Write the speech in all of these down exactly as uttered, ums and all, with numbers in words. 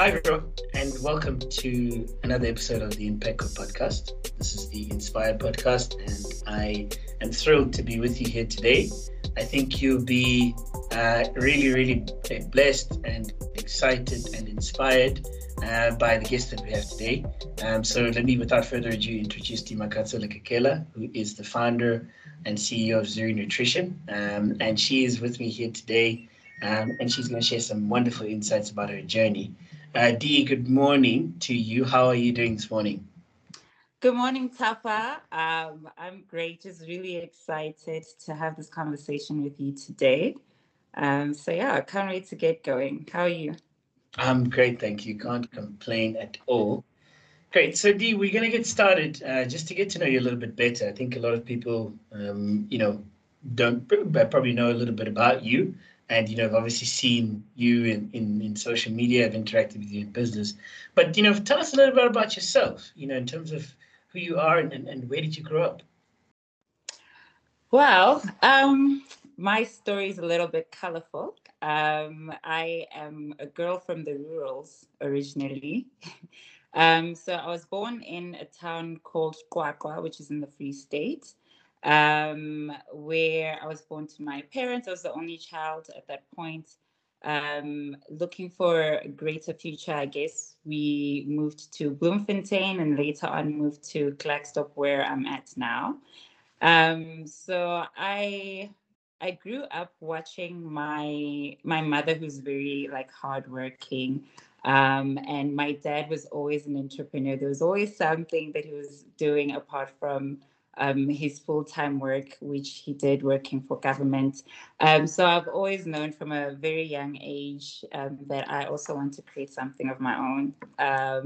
Hi everyone, and welcome to another episode of the Impact Code podcast. This is the Inspire podcast, and I am thrilled to be with you here today. I think you'll be uh, really, really blessed and excited and inspired uh, by the guest that we have today. Um, so let me, without further ado, introduce Dimakatso Lekekela, who is the founder and C E O of Zuri Nutrition, um, and she is with me here today, um, and she's going to share some wonderful insights about her journey. Uh, Dee, good morning to you. How are you doing this morning? Good morning, Tafa. Um, I'm great. Just really excited to have this conversation with you today. Um, so yeah, I can't wait to get going. How are you? I'm great, thank you. Can't complain at all. Great. So Dee, we're going to get started uh, just to get to know you a little bit better. I think a lot of people, um, you know, don't probably know a little bit about you. And, you know, I've obviously seen you in, in, in social media. I've interacted with you in business. But, you know, tell us a little bit about yourself, you know, in terms of who you are and, and, and where did you grow up? Well, um, my story is a little bit colorful. Um, I am a girl from the rurals originally. um, so I was born in a town called Kwakwa, which is in the Free State. Um, where I was born to my parents. I was the only child at that point. Um, looking for a greater future, I guess, we moved to Bloemfontein and later on moved to Clarkstop, where I'm at now. Um, so I I grew up watching my my mother, who's very like hardworking, um, and my dad was always an entrepreneur. There was always something that he was doing apart from Um, his full-time work, which he did working for government. Um, so I've always known from a very young age um, that I also want to create something of my own, um,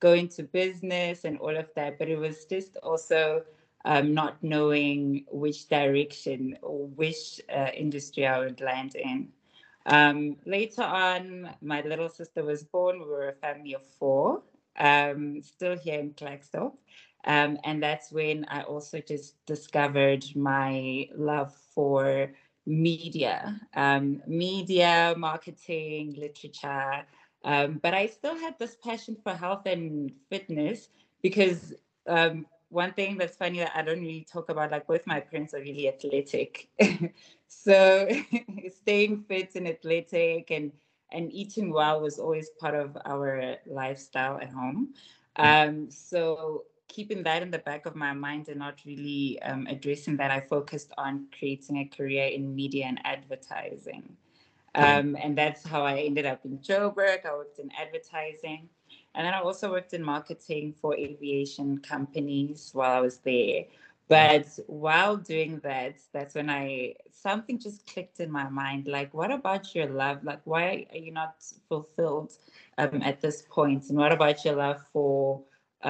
go into business and all of that. But it was just also um, not knowing which direction or which uh, industry I would land in. Um, later on, my little sister was born. We were a family of four, um, still here in Clarksdale. Um, and that's when I also just discovered my love for media, um, media, marketing, literature. Um, but I still had this passion for health and fitness because um, one thing that's funny that I don't really talk about, like both my parents are really athletic. So staying fit and athletic and, and eating well was always part of our lifestyle at home. Um, so... keeping that in the back of my mind and not really um, addressing that, I focused on creating a career in media and advertising. Um, and that's how I ended up in Joburg. I worked in advertising. And then I also worked in marketing for aviation companies while I was there. But while doing that, that's when I, something just clicked in my mind. Like, what about your love? Like, why are you not fulfilled um, at this point? And what about your love for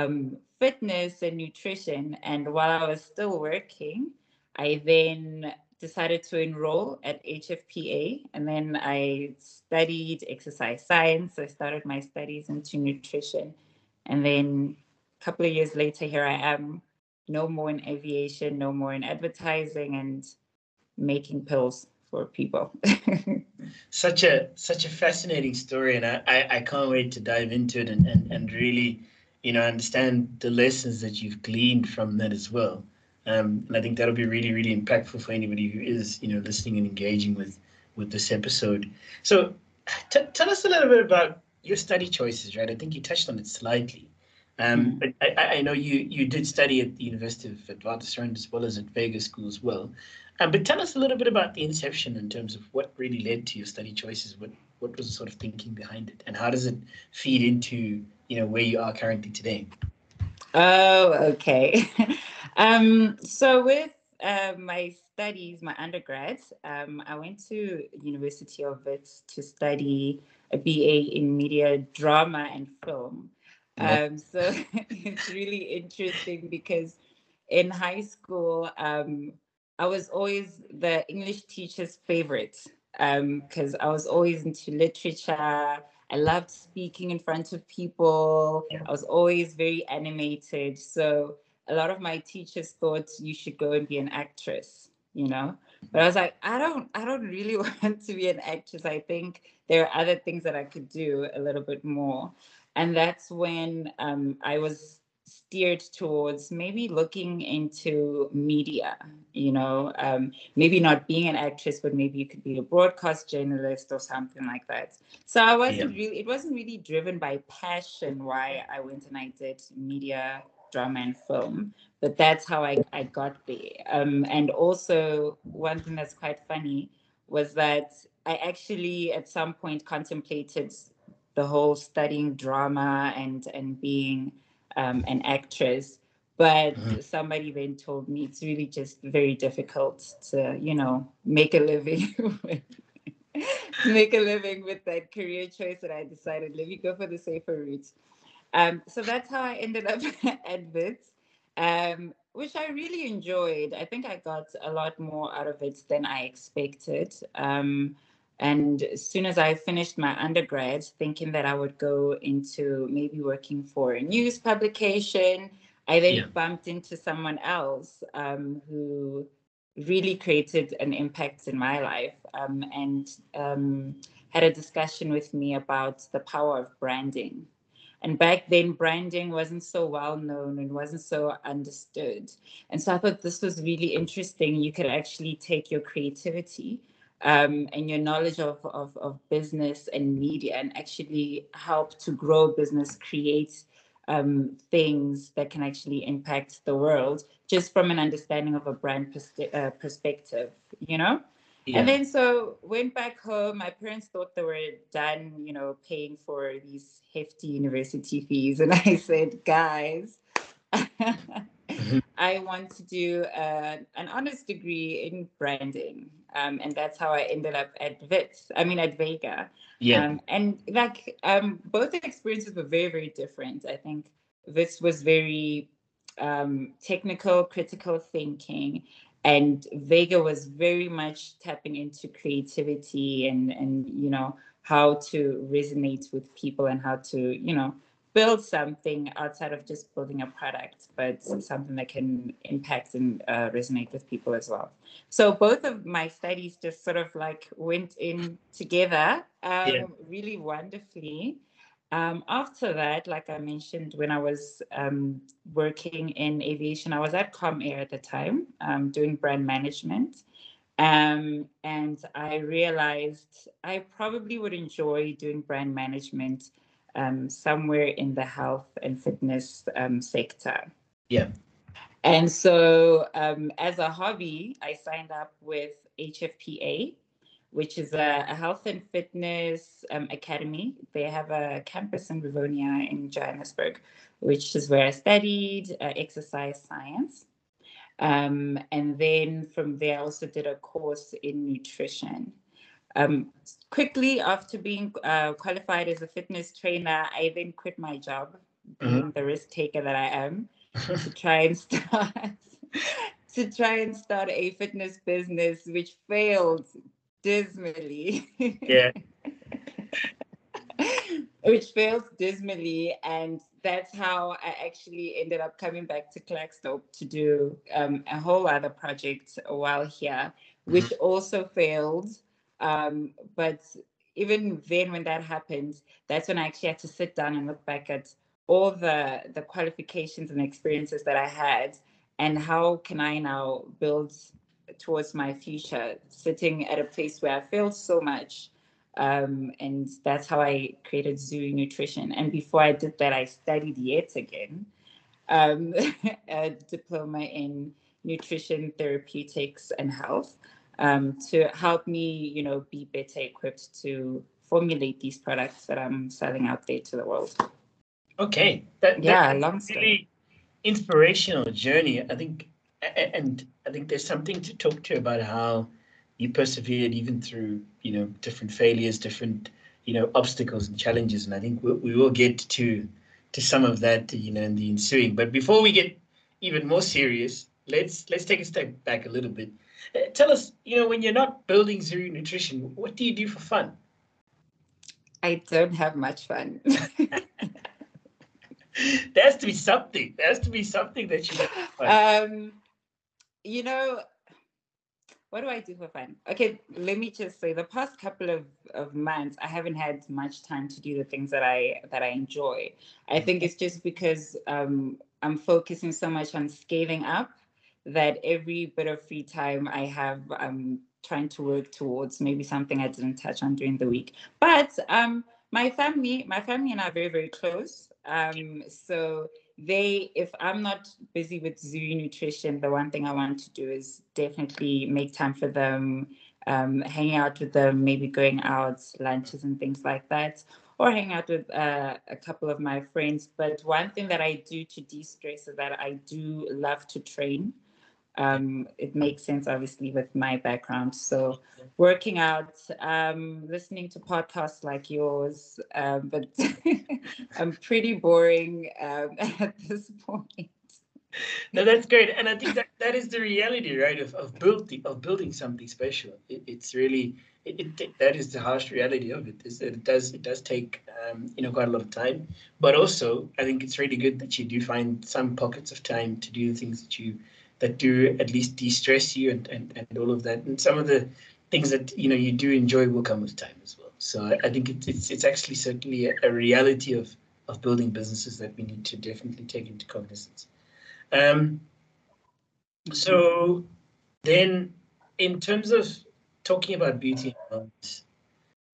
um, fitness and nutrition? And while I was still working, I then decided to enroll at H F P A, and then I studied exercise science. I started my studies into nutrition, and then a couple of years later, here I am, no more in aviation, no more in advertising, and making pills for people. Such a such a fascinating story, and I, I, I can't wait to dive into it and and, and really, you know, understand the lessons that you've gleaned from that as well. Um, and I think that'll be really, really impactful for anybody who is, you know, listening and engaging with, with this episode. So t- tell us a little bit about your study choices, right? I think you touched on it slightly. Um, mm-hmm. But I, I know you you did study at the University of Wits as well as at Vega School as well. Um, but tell us a little bit about the inception in terms of what really led to your study choices. What what was the sort of thinking behind it, and how does it feed into, you know, where you are currently today? Oh, okay. um, so with uh, my studies, my undergrad, um, I went to University of Wits to study a B A in media, drama, and film. Yeah. Um, so it's really interesting because in high school, um, I was always the English teacher's favorite because um, I was always into literature. I loved speaking in front of people. I was always very animated. So a lot of my teachers thought you should go and be an actress, you know? But I was like, I don't, I don't really want to be an actress. I think there are other things that I could do a little bit more. And that's when um, I was steered towards maybe looking into media, you know, um, maybe not being an actress, but maybe you could be a broadcast journalist or something like that. So I wasn't yeah. really, it wasn't really driven by passion why I went and I did media, drama and film, but that's how I, I got there. Um, and also one thing that's quite funny was that I actually at some point contemplated the whole studying drama and, and being um, an actress, but uh-huh. somebody then told me it's really just very difficult to, you know, make a living with, make a living with that career choice that I decided, let me go for the safer route. Um, so that's how I ended up at Wits, um, which I really enjoyed. I think I got a lot more out of it than I expected. Um, And as soon as I finished my undergrad, thinking that I would go into maybe working for a news publication, I then yeah. bumped into someone else um, who really created an impact in my life um, and um, had a discussion with me about the power of branding. And back then, branding wasn't so well known and wasn't so understood. And so I thought this was really interesting. You could actually take your creativity Um, and your knowledge of, of, of business and media and actually help to grow business, create um, things that can actually impact the world just from an understanding of a brand pers- uh, perspective, you know? Yeah. And then so went back home. My parents thought they were done, you know, paying for these hefty university fees. And I said, guys, mm-hmm. I want to do uh, an honors degree in branding. Um, and that's how I ended up at Wits, I mean, at Vega. Yeah. Um, and like um, both experiences were very, very different. I think Wits was very um, technical, critical thinking. And Vega was very much tapping into creativity and, and, you know, how to resonate with people and how to, you know, build something outside of just building a product, but something that can impact and uh, resonate with people as well. So both of my studies just sort of like went in together um, yeah. really wonderfully. Um, after that, like I mentioned, when I was um, working in aviation, I was at Comair at the time um, doing brand management. Um, and I realized I probably would enjoy doing brand management Um, somewhere in the health and fitness um, sector. Yeah. And so um, as a hobby, I signed up with H F P A, which is a, a health and fitness um, academy. They have a campus in Rivonia in Johannesburg, which is where I studied uh, exercise science. Um, and then from there, I also did a course in nutrition. Um, quickly after being uh, qualified as a fitness trainer, I then quit my job, being mm-hmm. the risk taker that I am, to try and start to try and start a fitness business, which failed dismally. Yeah. Which failed dismally, and that's how I actually ended up coming back to Clarkstop to do um, a whole other project while here, which mm-hmm. also failed. Um, but even then, when that happened, that's when I actually had to sit down and look back at all the, the qualifications and experiences that I had, and how can I now build towards my future, sitting at a place where I failed so much. Um, and that's how I created Zuri Nutrition. And before I did that, I studied yet again, um, a diploma in nutrition, therapeutics, and health. Um, to help me, you know, be better equipped to formulate these products that I'm selling out there to the world. Okay, that, that yeah, long really inspirational journey. I think, and I think there's something to talk to about how you persevered even through, you know, different failures, different, you know, obstacles and challenges. And I think we, we will get to to some of that, you know, in the ensuing. But before we get even more serious, let's let's take a step back a little bit. Tell us, you know, when you're not building Zuri Nutrition, what do you do for fun? I don't have much fun. There has to be something. There has to be something that you do for fun. Um, you know, what do I do for fun? Okay, let me just say the past couple of, of months, I haven't had much time to do the things that I that I enjoy. I think it's just because um, I'm focusing so much on scaling up that every bit of free time I have, I'm trying to work towards maybe something I didn't touch on during the week. But um, my family, my family and I are very, very close. Um, so they, if I'm not busy with Zuri Nutrition, the one thing I want to do is definitely make time for them, um, hang out with them, maybe going out, lunches and things like that, or hang out with uh, a couple of my friends. But one thing that I do to de-stress is that I do love to train. Um, it makes sense, obviously, with my background. So working out, um, listening to podcasts like yours, uh, but I'm pretty boring um, at this point. No, that's great. And I think that, that is the reality, right, of, of, building, of building something special. It, it's really, it, it, that is the harsh reality of it, is that it does, it does take, um, you know, quite a lot of time. But also, I think it's really good that you do find some pockets of time to do the things that you that do at least de-stress you and, and, and all of that. And some of the things that, you know, you do enjoy will come with time as well. So I, I think it, it's it's actually certainly a, a reality of, of building businesses that we need to definitely take into cognizance. Um, so then in terms of talking about beauty and wellness,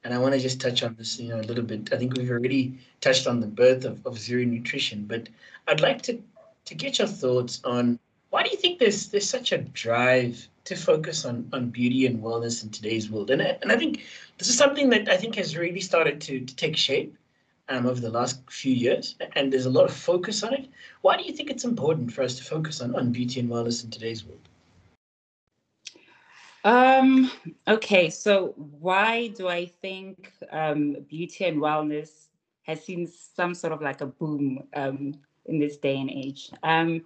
and I want to just touch on this, you know, a little bit. I think we've already touched on the birth of, of Zuri Nutrition, but I'd like to, to get your thoughts on why do you think there's there's such a drive to focus on, on beauty and wellness in today's world? And I, and I think this is something that I think has really started to, to take shape um, over the last few years, and there's a lot of focus on it. Why do you think it's important for us to focus on, on beauty and wellness in today's world? Um, okay, so why do I think um, beauty and wellness has seen some sort of like a boom um, in this day and age? Um,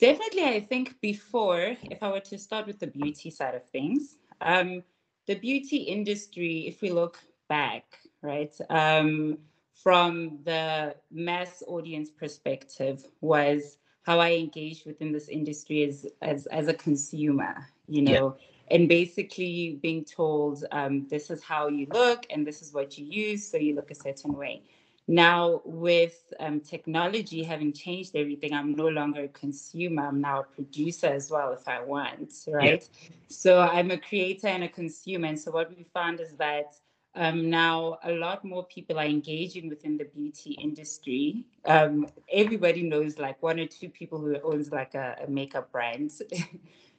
Definitely, I think before, if I were to start with the beauty side of things, um, the beauty industry, if we look back, right, um, from the mass audience perspective, was how I engaged within this industry as, as, as a consumer, you know, yeah. And basically being told um, this is how you look and this is what you use, so you look a certain way. Now, with um, technology having changed everything, I'm no longer a consumer. I'm now a producer as well, if I want, right? Yeah. So I'm a creator and a consumer. And so what we found is that um, now a lot more people are engaging within the beauty industry. Um, everybody knows like one or two people who owns like a, a makeup brand,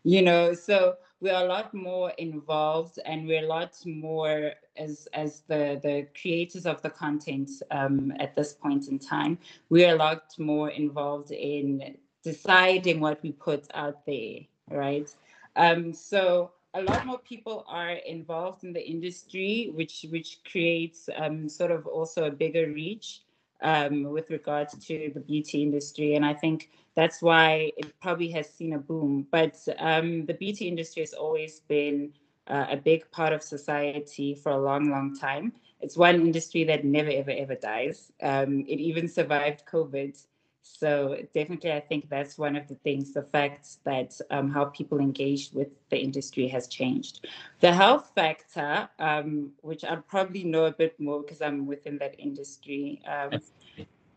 you know, so we're a lot more involved and we're a lot more as as the, the creators of the content um, at this point in time, we're a lot more involved in deciding what we put out there, right? Um, so a lot more people are involved in the industry, which, which creates um, sort of also a bigger reach um, with regards to the beauty industry. And I think that's why it probably has seen a boom. But um, the beauty industry has always been uh, a big part of society for a long, long time. It's one industry that never, ever, ever dies. Um, it even survived COVID. So definitely, I think that's one of the things, the fact that um, how people engage with the industry has changed. The health factor, um, which I probably know a bit more because I'm within that industry. Um,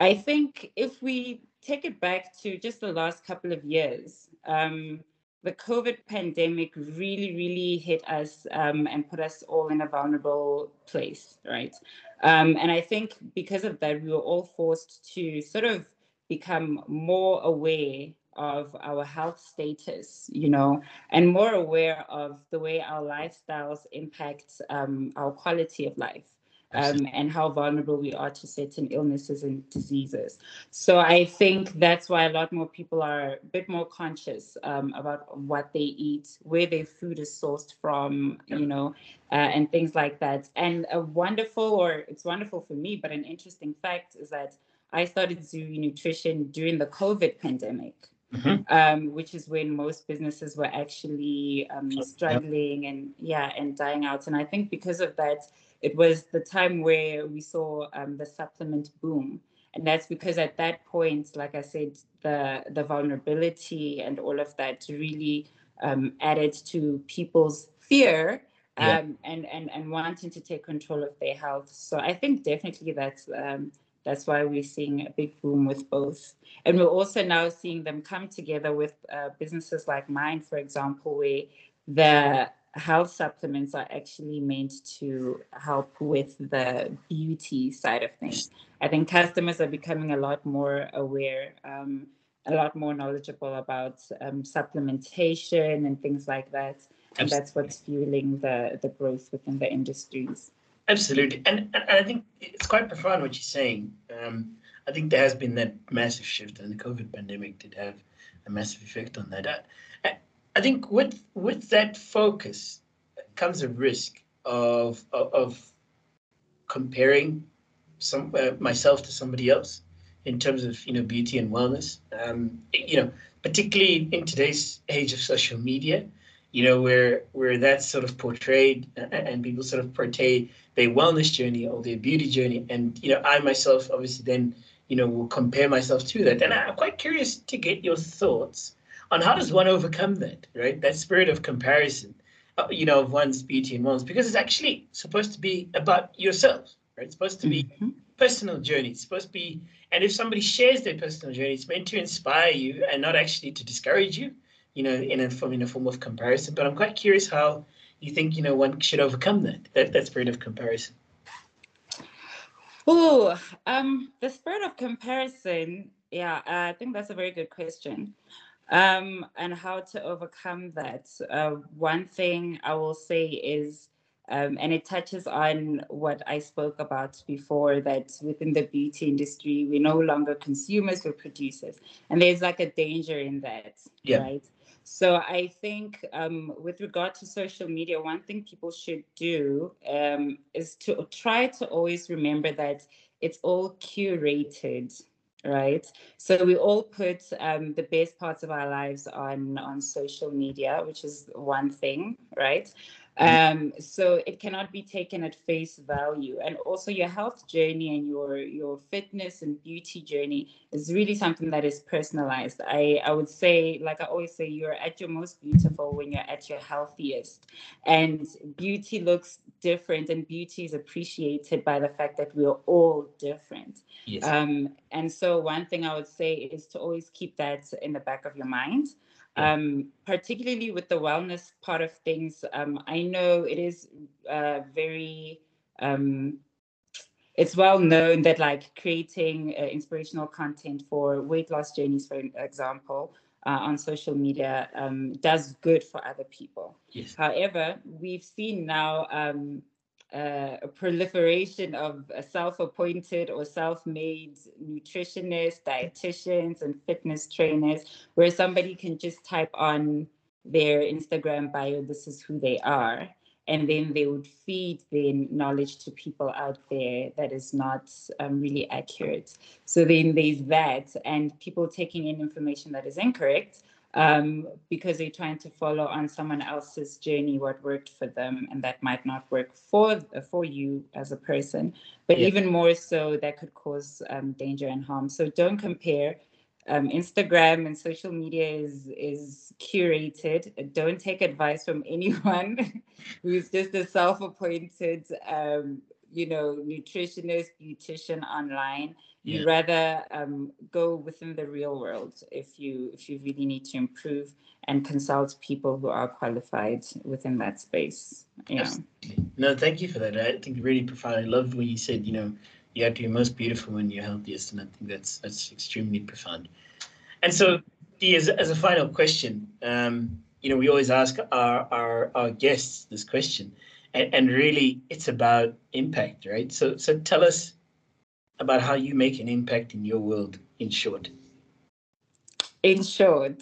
I think if we take it back to just the last couple of years, um, the COVID pandemic really, really hit us um, and put us all in a vulnerable place, right? Um, and I think because of that, we were all forced to sort of become more aware of our health status, you know, and more aware of the way our lifestyles impact um, our quality of life. Um, and how vulnerable we are to certain illnesses and diseases. So I think that's why a lot more people are a bit more conscious um, about what they eat, where their food is sourced from, you know, uh, and things like that. And a wonderful, or it's wonderful for me, but an interesting fact is that I started Zuri Nutrition during the COVID pandemic. Mm-hmm. Um, which is when most businesses were actually um, struggling yep. and yeah and dying out. And I think because of that, it was the time where we saw um, the supplement boom. And that's because at that point, like I said, the the vulnerability and all of that really um, added to people's fear um, yeah. and, and, and wanting to take control of their health. So I think definitely that's um, that's why we're seeing a big boom with both. And we're also now seeing them come together with uh, businesses like mine, for example, where the health supplements are actually meant to help with the beauty side of things. I think customers are becoming a lot more aware, um, a lot more knowledgeable about um, supplementation and things like that. And that's what's fueling the, the growth within the industries. Absolutely. And, and I think it's quite profound what you're saying. Um, I think there has been that massive shift, and the COVID pandemic did have a massive effect on that. I, I, I think with with that focus comes a risk of of, of comparing some uh, myself to somebody else in terms of you know beauty and wellness. Um, you know, particularly in today's age of social media, you know where where that's sort of portrayed, and people sort of portray their wellness journey or their beauty journey, and you know I myself obviously then you know will compare myself to that. And I'm quite curious to get your thoughts on how does one overcome that, right? That spirit of comparison, uh, you know, of one's beauty and wellness, because it's actually supposed to be about yourself, right? It's supposed to be mm-hmm. personal journey. It's supposed to be, and if somebody shares their personal journey, it's meant to inspire you and not actually to discourage you, you know, in a form, in a form of comparison. But I'm quite curious how you think, you know, one should overcome that, that, that spirit of comparison. Oh, um, the spirit of comparison. Yeah, uh, I think that's a very good question. Um, and how to overcome that. Uh, one thing I will say is, um, and it touches on what I spoke about before, that within the beauty industry, we're no longer consumers, we're producers. And there's like a danger in that, yeah. right? So I think um, with regard to social media, one thing people should do um, is to try to always remember that it's all curated. Right. So we all put um, the best parts of our lives on, on social media, which is one thing. Right. Um, so it cannot be taken at face value. And also your health journey and your your fitness and beauty journey is really something that is personalized. I, I would say, like I always say, you're at your most beautiful when you're at your healthiest. And beauty looks different, and beauty is appreciated by the fact that we are all different. Yes. Um, and so one thing I would say is to always keep that in the back of your mind. Um, particularly with the wellness part of things, um, I know it is uh, very, um, it's well known that like creating uh, inspirational content for weight loss journeys, for example, uh, on social media um, does good for other people. Yes. However, we've seen now um, uh, a proliferation of self-appointed or self-made nutritionists, dietitians, and fitness trainers, where somebody can just type on their Instagram bio, this is who they are, and then they would feed their knowledge to people out there that is not um, really accurate. So then there's that, and people taking in information that is incorrect, Um, because they're trying to follow on someone else's journey, what worked for them, and that might not work for for you as a person. But yeah. even more so, that could cause um, danger and harm. So don't compare. Um, Instagram and social media is is curated. Don't take advice from anyone who's just a self-appointed, um, you know, nutritionist, beautician online. You'd yeah. rather um, go within the real world if you if you really need to improve, and consult people who are qualified within that space. Yeah. Absolutely. No, thank you for that. I think really profound. I loved when you said, you know, you have to be most beautiful when you're healthiest, and I think that's that's extremely profound. And so, as as a final question, um, you know, we always ask our our, our guests this question, and, and really, it's about impact, right? So so tell us about how you make an impact in your world, in short. In short.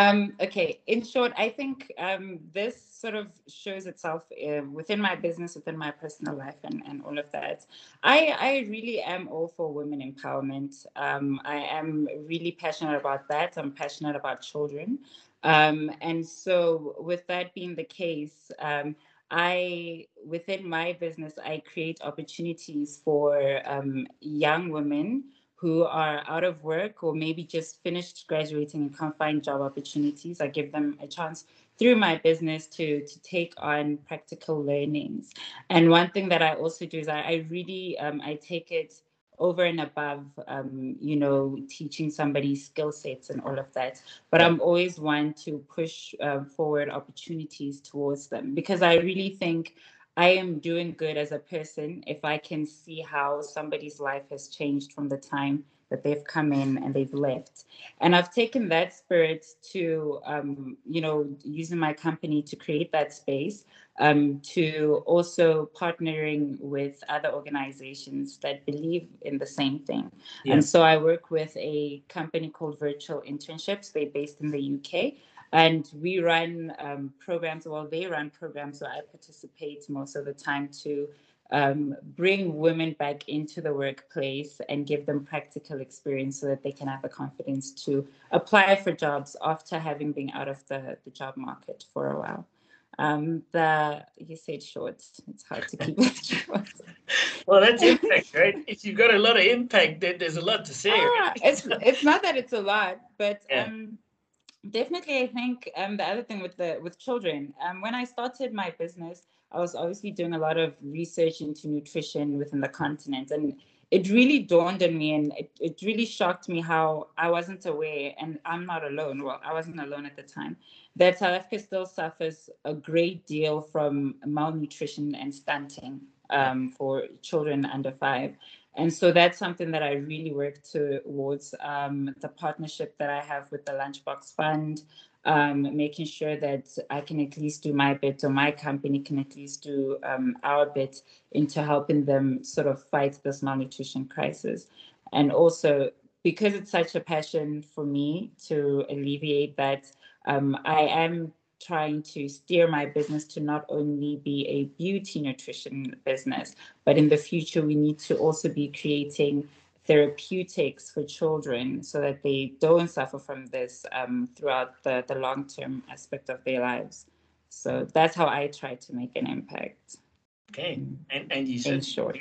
um, okay, in short, I think um, this sort of shows itself uh, within my business, within my personal life, and, and all of that. I, I really am all for women empowerment. Um, I am really passionate about that. I'm passionate about children. Um, and so with that being the case, um, I, within my business, I create opportunities for um, young women who are out of work or maybe just finished graduating and can't find job opportunities. I give them a chance through my business to, to take on practical learnings. And one thing that I also do is I, I really, um, I take it over and above, um, you know, teaching somebody skill sets and all of that. But I'm always one to push uh, forward opportunities towards them, because I really think I am doing good as a person if I can see how somebody's life has changed from the time that they've come in and they've left. And I've taken that spirit to, um, you know, using my company to create that space, um, to also partnering with other organizations that believe in the same thing. Yeah. And so I work with a company called Virtual Internships. They're based in the U K. And we run um, programs, well, they run programs where I participate most of the time to um, bring women back into the workplace and give them practical experience so that they can have the confidence to apply for jobs after having been out of the, the job market for a while. Um, the, you said short, it's hard to keep it short. Well, that's impact, right? If you've got a lot of impact, then there's a lot to say. Ah, it's, it's not that it's a lot, but... Yeah. Um, Definitely, I think um, the other thing with the with children, um, when I started my business, I was obviously doing a lot of research into nutrition within the continent. And it really dawned on me, and it, it really shocked me how I wasn't aware, and I'm not alone. Well, I wasn't alone at the time, that South Africa still suffers a great deal from malnutrition and stunting um, for children under five. And so that's something that I really work towards, um, the partnership that I have with the Lunchbox Fund, um, making sure that I can at least do my bit, or my company can at least do um, our bit into helping them sort of fight this malnutrition crisis. And also, because it's such a passion for me to alleviate that, um, I am trying to steer my business to not only be a beauty nutrition business, but in the future, we need to also be creating therapeutics for children so that they don't suffer from this um, throughout the, the long-term aspect of their lives. So that's how I try to make an impact. Okay, and, and you said short.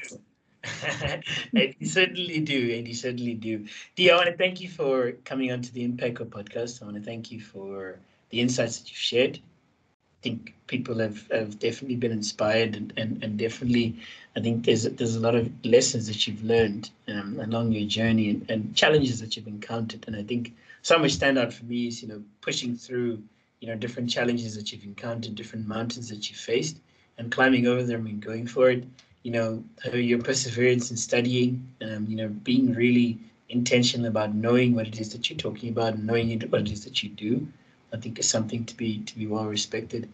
and you certainly do, and you certainly do. Dee, I want to thank you for coming onto the Impactco podcast. I want to thank you for the insights that you've shared. I think people have, have definitely been inspired, and, and, and definitely, I think there's there's a lot of lessons that you've learned um, along your journey, and, and challenges that you've encountered. And I think some which stand out for me is, you know, pushing through, you know, different challenges that you've encountered, different mountains that you faced, and climbing over them and going for it. You know, your perseverance in studying, um, you know, being really intentional about knowing what it is that you're talking about, and knowing it, what it is that you do, I think is something to be to be well respected.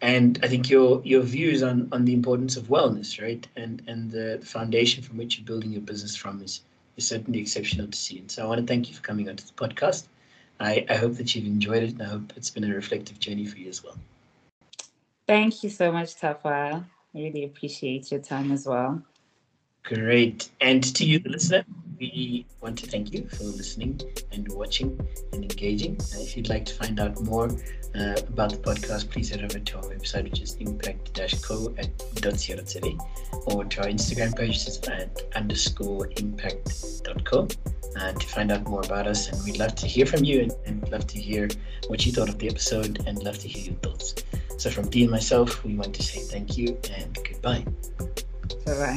And I think your your views on, on the importance of wellness, right? And and the foundation from which you're building your business from is, is certainly exceptional to see. And so I want to thank you for coming onto the podcast. I, I hope that you've enjoyed it, and I hope it's been a reflective journey for you as well. Thank you so much, Tafa. I really appreciate your time as well. Great. And to you, the listener, we want to thank you for listening and watching and engaging. Uh, if you'd like to find out more uh, about the podcast, please head over to our website, which is impact dash co dot co dot z a, or to our Instagram page, which is at underscore impact dot co, uh, to find out more about us. And we'd love to hear from you, and, and love to hear what you thought of the episode, and love to hear your thoughts. So from Dee and myself, we want to say thank you and goodbye. Bye-bye.